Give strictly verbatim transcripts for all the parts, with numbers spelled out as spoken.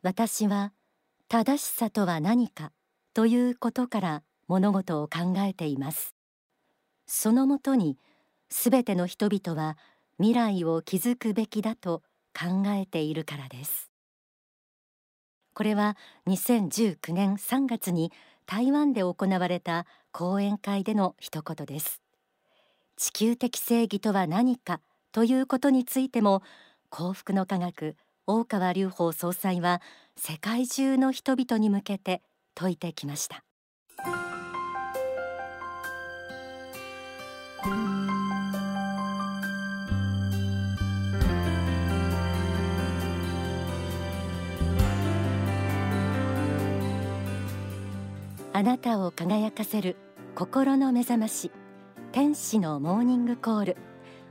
私は正しさとは何かということから物事を考えています。そのもとに、すべての人々は未来を築くべきだと考えているからです。これはにせんじゅうきゅうねんさんがつに台湾で行われた講演会での一言です。地球的正義とは何かということについても、幸福の科学、大川隆法総裁は世界中の人々に向けて説いてきました。あなたを輝かせる心の目覚まし、天使のモーニングコール。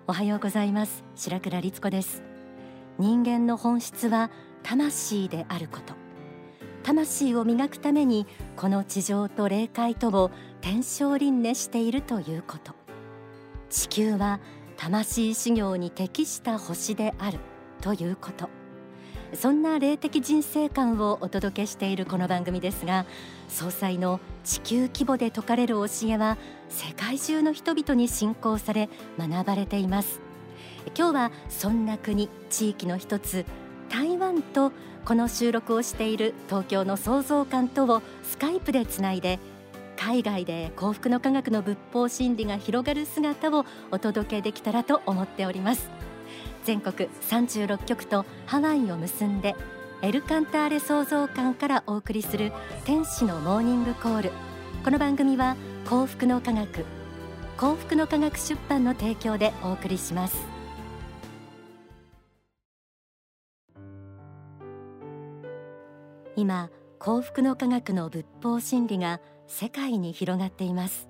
おはようございます。白倉律子です。人間の本質は魂であること。魂を磨くためにこの地上と霊界とを天正輪廻しているということ。地球は魂修行に適した星であるということ。そんな霊的人生観をお届けしているこの番組ですが、総裁の地球規模で説かれる教えは世界中の人々に信仰され学ばれています。今日はそんな国地域の一つ台湾と、この収録をしている東京の創造館とをスカイプでつないで、海外で幸福の科学の仏法真理が広がる姿をお届けできたらと思っております。全国さんじゅうろっきょくとハワイを結んでエルカンターレ創造館からお送りする天使のモーニングコール。この番組は幸福の科学、幸福の科学出版の提供でお送りします。今、幸福の科学の仏法真理が世界に広がっています。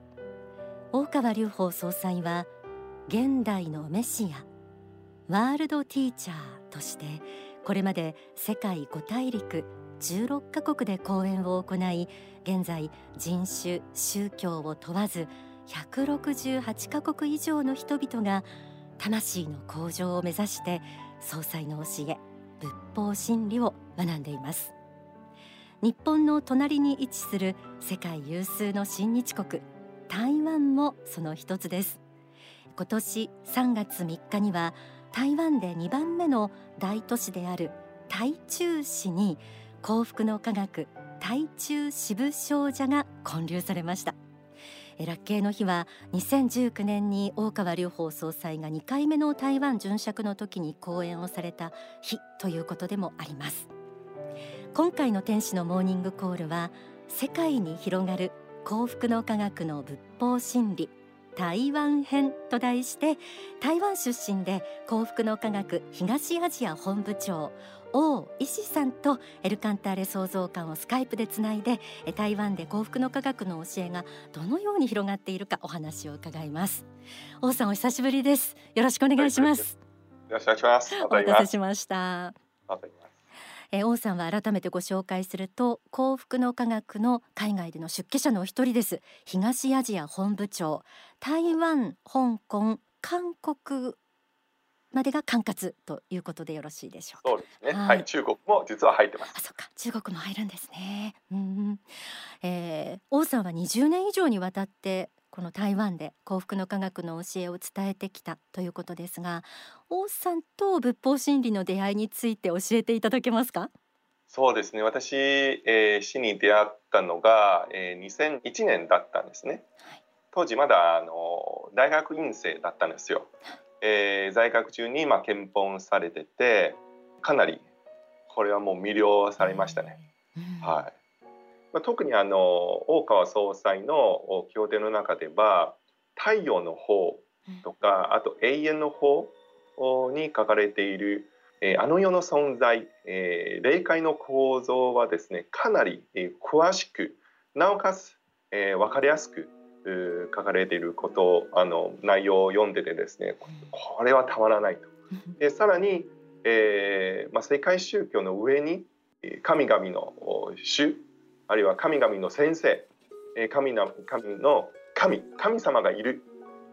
大川隆法総裁は現代のメシア、ワールドティーチャーとして、これまで世界ごたいりくじゅうろっかこくで講演を行い、現在人種・宗教を問わずひゃくろくじゅうはちかこく以上の人々が魂の向上を目指して総裁の教え、仏法真理を学んでいます。日本の隣に位置する世界有数の親日国台湾もその一つです。今年さんがつみっかには台湾でにばんめの大都市である台中市に幸福の科学台中支部精舎が建立されました。楽慶の日はにせんじゅうきゅうねんに大川隆法総裁がにかいめの台湾巡釈の時に講演をされた日ということでもあります。今回の天使のモーニングコールは、世界に広がる幸福の科学の仏法真理台湾編と題して、台湾出身で幸福の科学東アジア本部長王医師さんとエルカンターレ創造館をスカイプでつないで、台湾で幸福の科学の教えがどのように広がっているかお話を伺います。王さん、お久しぶりです。よろしくお願いします。よろしくお願いします。お待たせしました。え王さんは改めてご紹介すると、幸福の科学の海外での出家者のお一人です。東アジア本部長、台湾、香港、韓国までが管轄ということでよろしいでしょうか。そうですね、はいはい、中国も実は入ってます。あ、そっか、中国も入るんですね。うん、えー、王さんはにじゅうねん以上にわたってこの台湾で幸福の科学の教えを伝えてきたということですが、王さんと仏法真理の出会いについて教えていただけますか。そうですね、私、えー、師に出会ったのが、えー、にせんいちねんだったんですね。はい、当時まだあの大学院生だったんですよ。えー、在学中にまあ検本されてて、かなりこれはもう魅了されましたね。うん、はい、特にあの大川総裁の経典の中では、太陽の法とか、あと永遠の法に書かれている、えー、あの世の存在、えー、霊界の構造はですね、かなり、えー、詳しく、なおかつ、えー、分かりやすく書かれていることを、あの内容を読んでてですね、これはたまらないと。でさらに、えーまあ、世界宗教の上に神々の主、あるいは神々の先生、神の神、神様がいる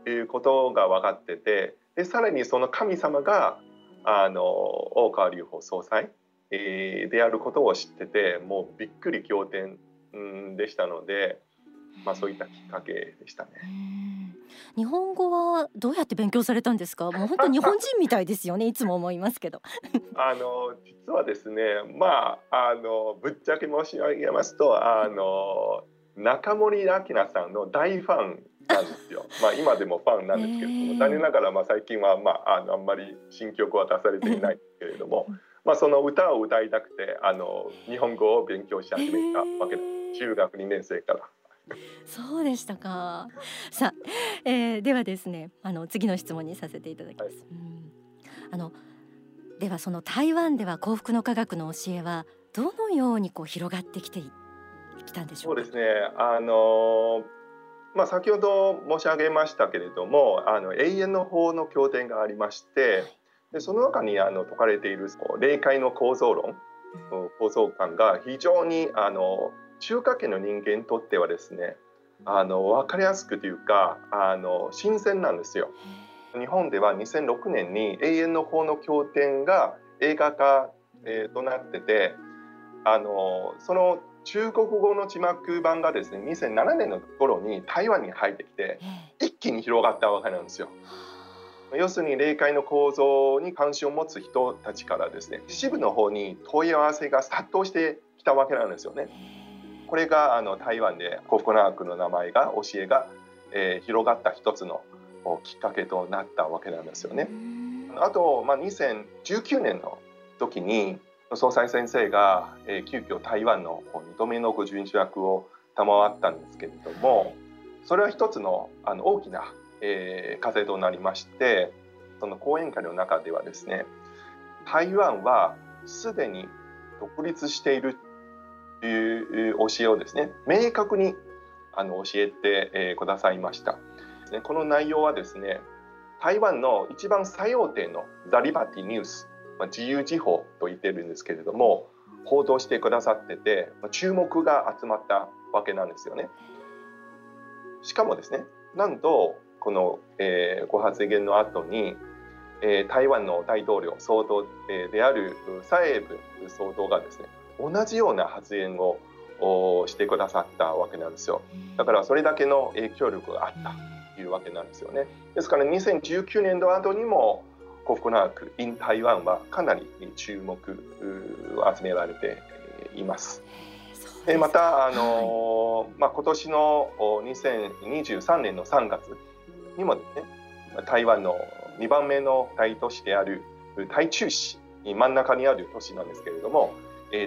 ということが分かってて、でさらにその神様があの大川隆法総裁であることを知ってて、もうびっくり仰天でしたので、まあ、そういったきっかけでしたね。日本語はどうやって勉強されたんですか？もう本当日本人みたいですよねいつも思いますけどあの実はですね、まあ、あのぶっちゃけ申し上げますと、あの中森明菜さんの大ファンなんですよまあ今でもファンなんですけれども、残念ながらまあ最近は、まあ、あのあんまり新曲は出されていないんですけれどもまあその歌を歌いたくて、あの日本語を勉強し始めたわけです。中学にねん生から。そうでしたか。さあ、えー、ではですね、あの次の質問にさせていただきます、はい、うん、あのではその台湾では幸福の科学の教えはどのようにこう広がってきてきたんでしょうか？そうですね、あの、まあ、先ほど申し上げましたけれども、あの永遠の法の経典がありまして、はい、でその中にあの説かれている霊界の構造論、構造観が非常にあの中華圏の人間にとってはですね、あの分かりやすくというか、あの新鮮なんですよ。日本ではにせんろくねんに永遠の法の経典が映画化、えー、となってて、あのその中国語の字幕版がですねにせんななねんの頃に台湾に入ってきて一気に広がったわけなんですよ。要するに霊界の構造に関心を持つ人たちからですね、支部の方に問い合わせが殺到してきたわけなんですよね。これがあの台湾で幸福の科学の名前が教えが、えー、広がった一つのきっかけとなったわけなんですよね。あと、まあ、にせんじゅうきゅうねんの時に総裁先生が、えー、急遽台湾のにどめのご殉職を賜ったんですけれども、それは一つの、あの大きなえー、風となりまして、その講演会の中ではですね、台湾はすでに独立しているという教えをですね明確にあの教えて、えー、くださいました。この内容はですね、台湾の一番最大手のザ・リバティニュース、まあ、自由時報と言ってるんですけれども、報道してくださってて、まあ、注目が集まったわけなんですよね。しかもですね、なんとこの、えー、ご発言の後に、えー、台湾の大統領総統、えー、である蔡英文総統がですね同じような発言をしてくださったわけなんですよ。だからそれだけの影響力があったというわけなんですよね。ですからにせんじゅうきゅうねんの後にも幸福の科学 in 台湾はかなり注目を集められています。でまた、あのーまあ、今年のにせんにじゅうさんねんのさんがつにもですね、台湾のにばんめの大都市である台中市、真ん中にある都市なんですけれども、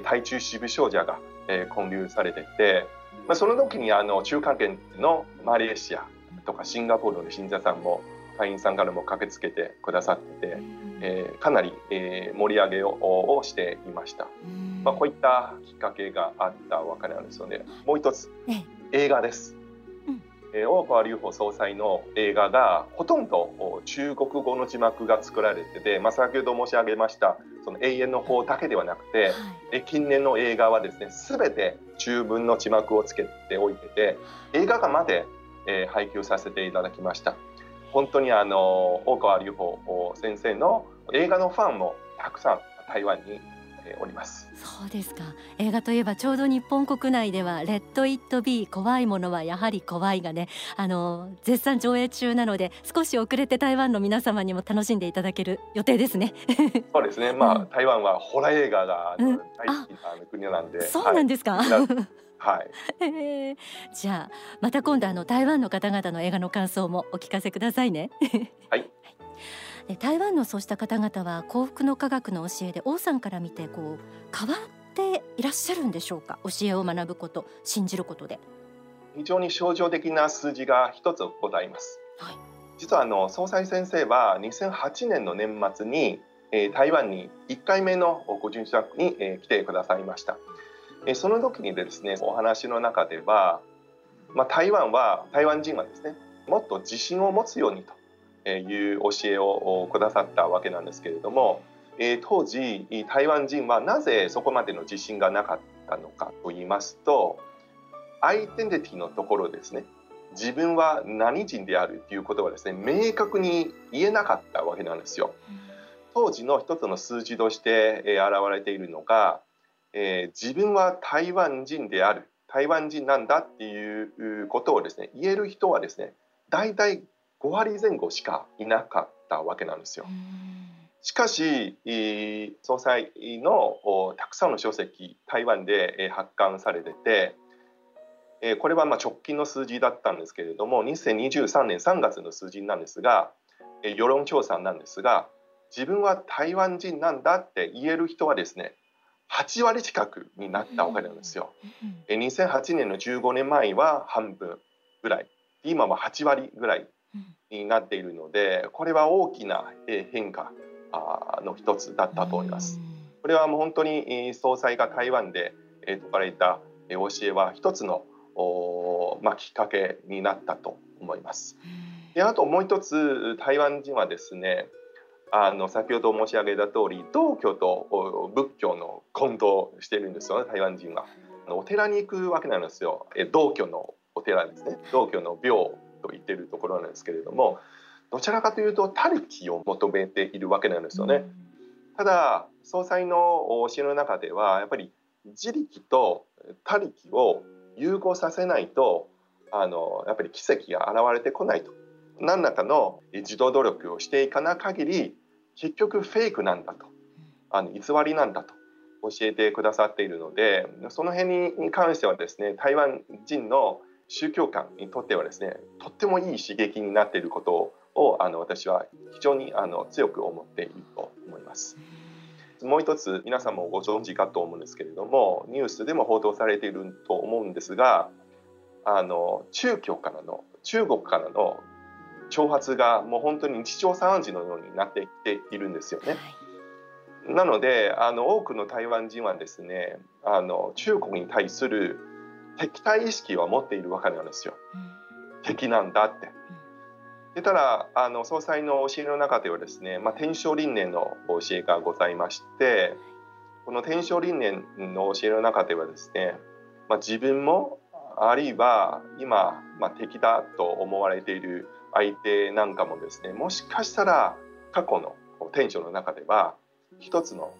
台中支部少女が建立されていて、まあ、その時にあの中華圏のマレーシアとかシンガポールの信者さんも会員さんからも駆けつけてくださってて、えー、かなり盛り上げをしていました。まあ、こういったきっかけがあったわけなんですよね。もう一つ、映画です。大川隆法総裁の映画がほとんど中国語の字幕が作られてて、まあ、先ほど申し上げましたその永遠の法だけではなくて、はい、近年の映画はですね全て中文の字幕をつけておいてて、映画館まで、えー、配給させていただきました。本当にあの大川隆法先生の映画のファンもたくさん台湾におります。そうですか。映画といえばちょうど日本国内ではレッドイットビー、怖いものはやはり怖いがね、あの絶賛上映中なので少し遅れて台湾の皆様にも楽しんでいただける予定ですねそうですね、まあうん、台湾はホラー映画が大好きな国なんで、うん、そうなんですか、はいはいえー、じゃあまた今度あの台湾の方々の映画の感想もお聞かせくださいねはい台湾のそうした方々は幸福の科学の教えで王さんから見てこう変わっていらっしゃるんでしょうか？教えを学ぶこと、信じることで。非常に象徴的な数字が一つございます、はい、実はあの総裁先生はにせんはちねんの年末に、えー、台湾にいっかいめのご殉職に、えー、来てくださいました、えー、その時にですねお話の中では、まあ、台湾は台湾人はですねもっと自信を持つようにという教えをくださったわけなんですけれども、当時台湾人はなぜそこまでの自信がなかったのかと言いますと、アイデンティティのところですね、自分は何人であるということはですね明確に言えなかったわけなんですよ。当時の一つの数字として、えー、現れているのが、えー、自分は台湾人である、台湾人なんだっていうことをですね言える人はですね大体ごわりぜん後しかいなかったわけなんですよ。しかし総裁のたくさんの書籍台湾で発刊されてて、これはまあ直近の数字だったんですけれどもにせんにじゅうさんねんさんがつの数字なんですが、世論調査なんですが、自分は台湾人なんだって言える人はですねはちわり近くになったわけなんですよ。にせんはちねんのじゅうごねんまえは半分ぐらい、今ははちわりぐらいになっているので、これは大きな変化の一つだったと思います。これはもう本当に総裁が台湾で説かれた教えは一つのまあきっかけになったと思います。で、あともう一つ、台湾人はですね、あの先ほど申し上げた通り道教と仏教の混同してるんですよね。台湾人はお寺に行くわけなんですよ。道教のお寺ですね、道教の廟と言ってるところなんですけれども、どちらかというと他力を求めているわけなんですよね。ただ総裁の教えの中ではやっぱり自力と他力を融合させないと、あのやっぱり奇跡が現れてこないと、何らかの自動努力をしていかない限り結局フェイクなんだと、あの偽りなんだと教えてくださっているので、その辺に関してはですね台湾人の宗教観にとってはですねとってもいい刺激になっていることをあの私は非常にあの強く思っていると思います。もう一つ、皆さんもご存知かと思うんですけれども、ニュースでも報道されていると思うんですが、あの中共からの中国からの挑発がもう本当に日常茶飯事のようになってきているんですよね。なのであの多くの台湾人はですねあの中国に対する敵対意識は持っているわけなんですよ。敵なんだって。で、ただあの総裁の教えの中ではですね、まあ、天正輪廻の教えがございまして、この天正輪廻の教えの中ではですね、まあ、自分もあるいは今、まあ、敵だと思われている相手なんかもですね、もしかしたら過去の天正の中では一つの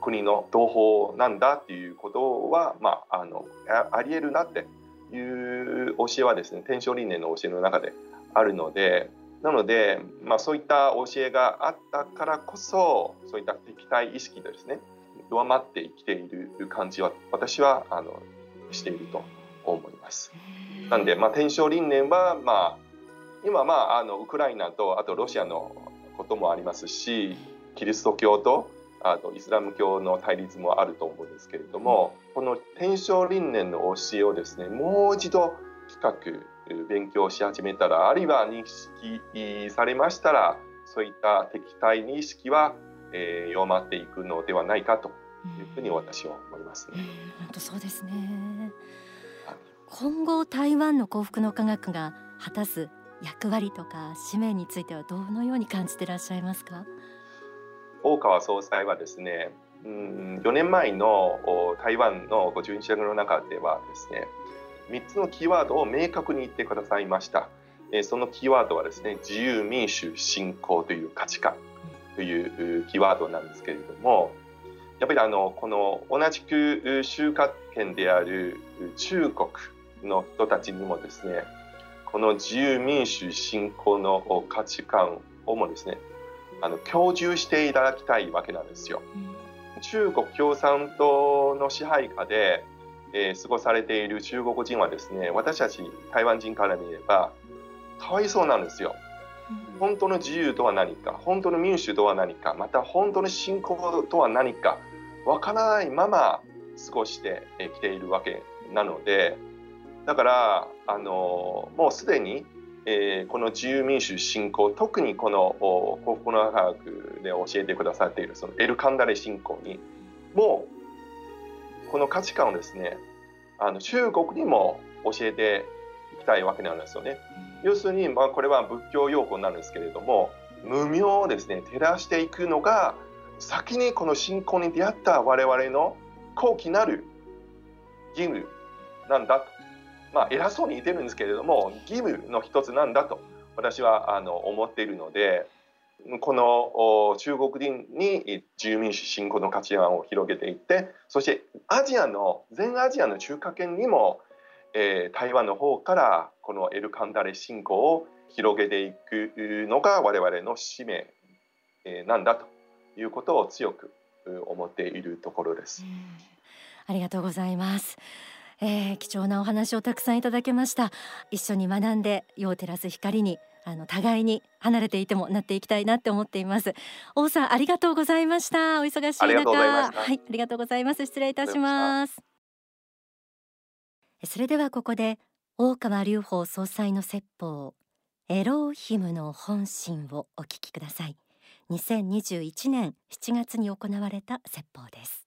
国の同胞なんだっていうことは、まあ、あのありえるなっていう教えはですね天正輪廻の教えの中であるので、なので、まあ、そういった教えがあったからこそそういった敵対意識がですね弱まってきている感じは私はあのしていると思います。なんで、まあ、天正輪廻は、まあ今、まあ、あのウクライナとあとロシアのこともありますし、キリスト教とあとイスラム教の対立もあると思うんですけれども、この天正輪廻の教えをですねもう一度深く勉強し始めたら、あるいは認識されましたら、そういった敵対認識は、えー、弱まっていくのではないかというふうに私は思いますね。本当そうですね。今後台湾の幸福の科学が果たす役割とか使命についてはどのように感じていらっしゃいますか？大川総裁はですね、うん、よねんまえの台湾のご注釈の中ではですね、みっつのキーワードを明確に言ってくださいました。そのキーワードはですね、自由民主信仰という価値観というキーワードなんですけれども、やっぱりあのこの同じく中華圏である中国の人たちにもですね、この自由民主信仰の価値観をもですねあの享受していただきたいわけなんですよ。中国共産党の支配下で、えー、過ごされている中国人はですね、私たち台湾人から見ればかわいそうなんですよ。本当の自由とは何か、本当の民主とは何か、また本当の信仰とは何かわからないまま過ごしてきているわけなので、だからあのもうすでに、えー、この自由民主信仰、特にこの幸福の科学で教えてくださっているそのエルカンダレ信仰にもうこの価値観をですねあの中国にも教えていきたいわけなんですよね。要するに、まあ、これは仏教用語なんですけれども、無明をですね照らしていくのが先にこの信仰に出会った我々の高貴なる義務なんだと。まあ、偉そうに言ってるんですけれども義務の一つなんだと私はあの思っているので、この中国人に自由民主信仰の価値観を広げていって、そしてアジアの全アジアの中華圏にも、えー、台湾の方からこのエルカンダレ信仰を広げていくのが我々の使命なんだということを強く思っているところです。ありがとうございます。えー、貴重なお話をたくさんいただけました。一緒に学んで夜を照らす光にあの互いに離れていてもなっていきたいなって思っています。王さん、ありがとうございました。お忙しい中、ありがとうございました。はい、ありがとうございます。失礼いたします。それではここで大川隆法総裁の説法エローヒムの本心をお聞きください。にせんにじゅういちねんしちがつに行われた説法です。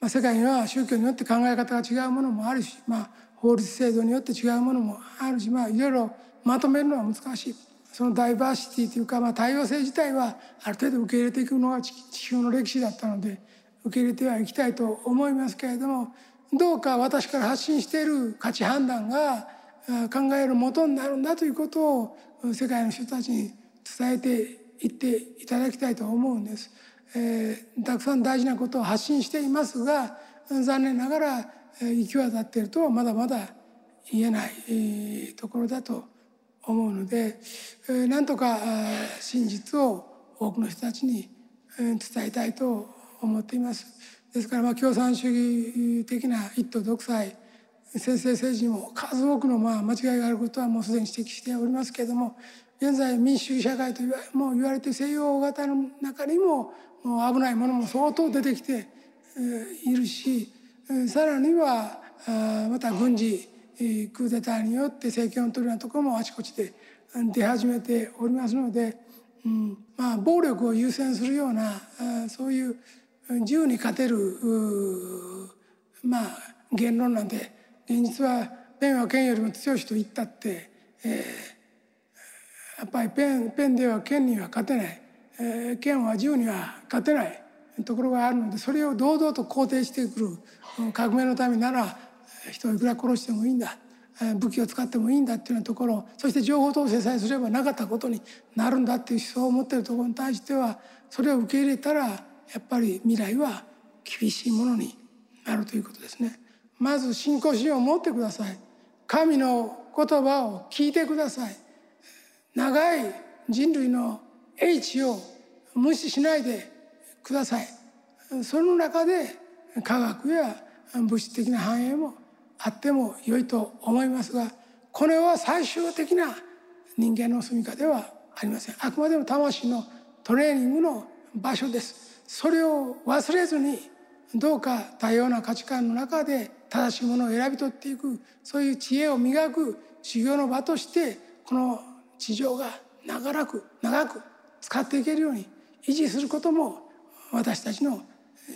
まあ、世界には宗教によって考え方が違うものもあるし、まあ、法律制度によって違うものもあるし、まあ、いろいろまとめるのは難しい。そのダイバーシティというか、まあ、多様性自体はある程度受け入れていくのが地球の歴史だったので受け入れてはいきたいと思いますけれども、どうか私から発信している価値判断が考える元になるんだということを世界の人たちに伝えていっていただきたいと思うんです。えー、たくさん大事なことを発信していますが、残念ながら行き渡っているとはまだまだ言えない、えー、ところだと思うので、えー、なんとか真実を多くの人たちに伝えたいと思っています。ですから、まあ、共産主義的な一党独裁専制政治にも数多くのまあ間違いがあることはもうすでに指摘しておりますけれども、現在民主主義社会ともう言われている西洋型の中にももう危ないものも相当出てきているし、さらにはまた軍事クーデターによって政権を取るようなところもあちこちで出始めておりますので、うん、まあ暴力を優先するようなそういう自由に勝てるまあ言論なんで、現実はペンは剣よりも強しと言ったって、えー、やっぱりペン、ペンでは剣には勝てない、えー、剣は銃には勝てないところがあるので、それを堂々と肯定してくる革命のためなら人をいくら殺してもいいんだ、武器を使ってもいいんだっていうようなところ、そして情報統制さえすればなかったことになるんだっていう思想を持っているところに対しては、それを受け入れたらやっぱり未来は厳しいものになるということですね。まず信仰心を持ってください。神の言葉を聞いてください。長い人類の英知を無視しないでください。その中で科学や物質的な繁栄もあっても良いと思いますが、これは最終的な人間の住みかではありません。あくまでも魂のトレーニングの場所です。それを忘れずに、どうか多様な価値観の中で正しいものを選び取っていく、そういう知恵を磨く修行の場としてこの地上が長らく長く使っていけるように維持することも私たちの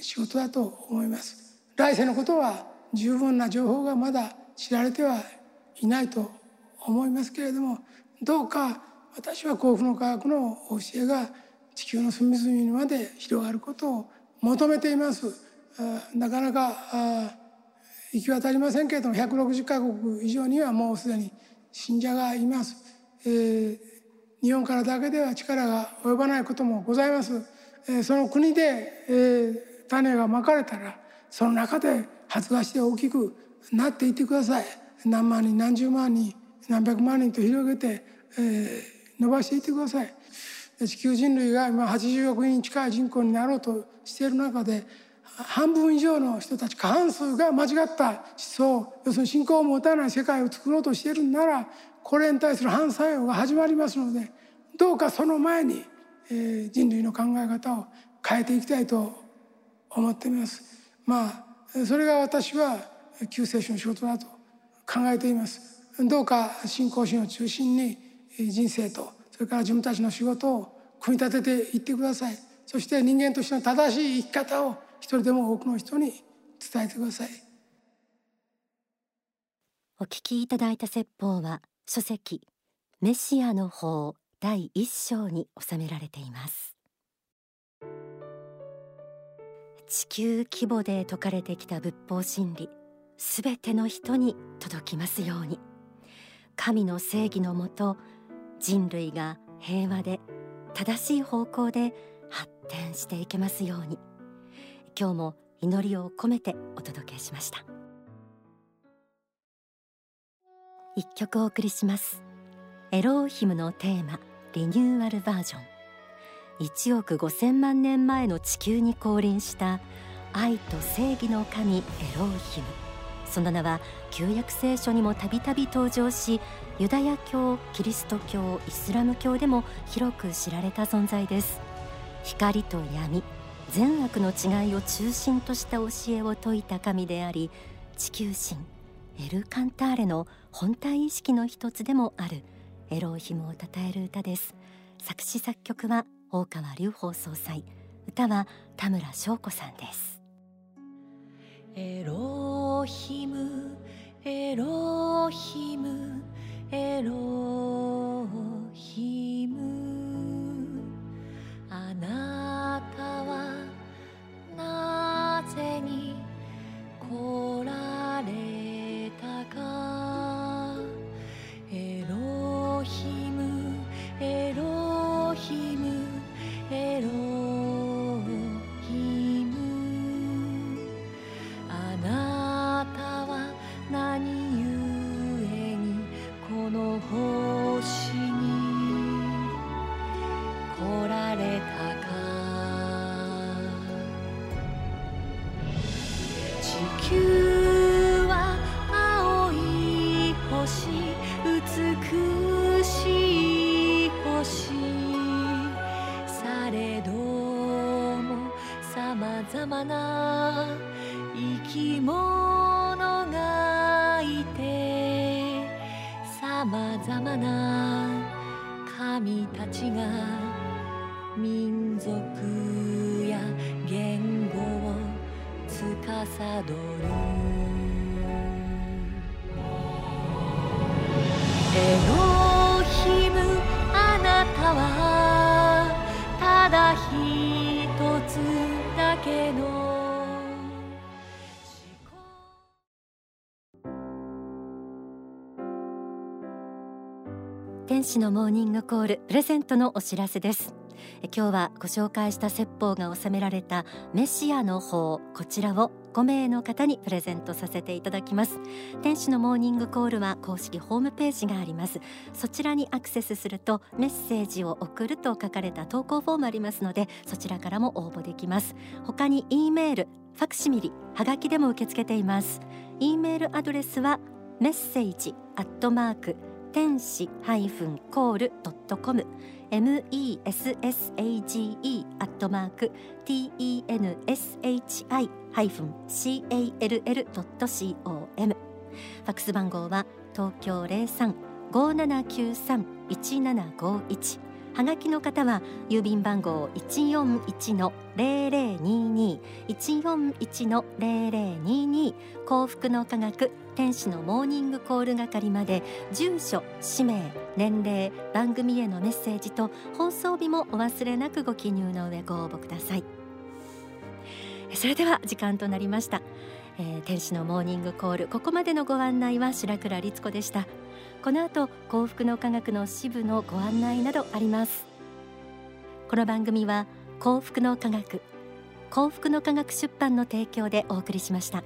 仕事だと思います。来世のことは十分な情報がまだ知られてはいないと思いますけれども、どうか私は幸福の科学の教えが地球の隅々にまで広がることを求めています。なかなか行き渡りませんけれども、ひゃくろくじゅっかこく以上にはもうすでに信者がいます。えー、日本からだけでは力が及ばないこともございます。えー、その国で、えー、種がまかれたらその中で発芽して大きくなっていってください。何万人何十万人何百万人と広げて、えー、伸ばしていってください。地球人類が今はちじゅうおくにん近い人口になろうとしている中で、半分以上の人たち過半数が間違った思想、要するに信仰を持たない世界を作ろうとしているなら、これに対する反作用が始まりますので、どうかその前に、えー、人類の考え方を変えていきたいと思っています。まあそれが私は救世主の仕事だと考えています。どうか信仰心を中心に人生と、それから自分たちの仕事を組み立てていってください。そして人間としての正しい生き方を一人でも多くの人に伝えてください。お聞きいただいた説法は書籍メシアの法第一章に収められています。地球規模で説かれてきた仏法真理、すべての人に届きますように。神の正義のもと、人類が平和で正しい方向で発展していけますように、今日も祈りを込めてお届けしました。一曲お送りします。エローヒムのテーマ、リニューアルバージョン。いちおくごせんまんねんまえの地球に降臨した愛と正義の神エローヒム、その名は旧約聖書にもたびたび登場し、ユダヤ教、キリスト教、イスラム教でも広く知られた存在です。光と闇、善悪の違いを中心とした教えを説いた神であり、地球神エルカンターレの本体意識の一つでもあるエローヒムを称える歌です。作詞作曲は大川隆法総裁、歌は田村祥子さんです。エローヒム、エローヒム、エローヒム、あなたはなぜに来られたか。エローヒム、エローヒム、エローヒム、あなたは何故にこの星に来られたか。地球は青い星、美しい星、されどもさまざまな生き物がいて、さまざまな神たちが民族や言語を司どる。エロヒム、あなたはただ一つだけの思考。天使のモーニングコール、プレゼントのお知らせです。今日はご紹介した説法が収められたメシアの法、こちらをごめいの方にプレゼントさせていただきます。天使のモーニングコールは公式ホームページがあります。そちらにアクセスするとメッセージを送ると書かれた投稿フォームありますので、そちらからも応募できます。他に E メール、ファクシミリ、はがきでも受け付けています。 E メールアドレスはメッセージアットマーク天使ハイフンコールドットコム、message アットマーク tenshi ハイフン call ドット com。 ファクス番号は東京ゼロさん ごーななきゅうさん いちななごーいち。はがきの方は郵便番号 いちよんいちの ゼロゼロにに いちよんいちの ゼロゼロにに 幸福の科学天使のモーニングコール係まで、住所、氏名、年齢、番組へのメッセージと放送日もお忘れなくご記入の上ご応募ください。それでは時間となりました。えー、天使のモーニングコール、ここまでのご案内は白倉律子でした。この後、幸福の科学の支部のご案内などあります。この番組は幸福の科学、幸福の科学出版の提供でお送りしました。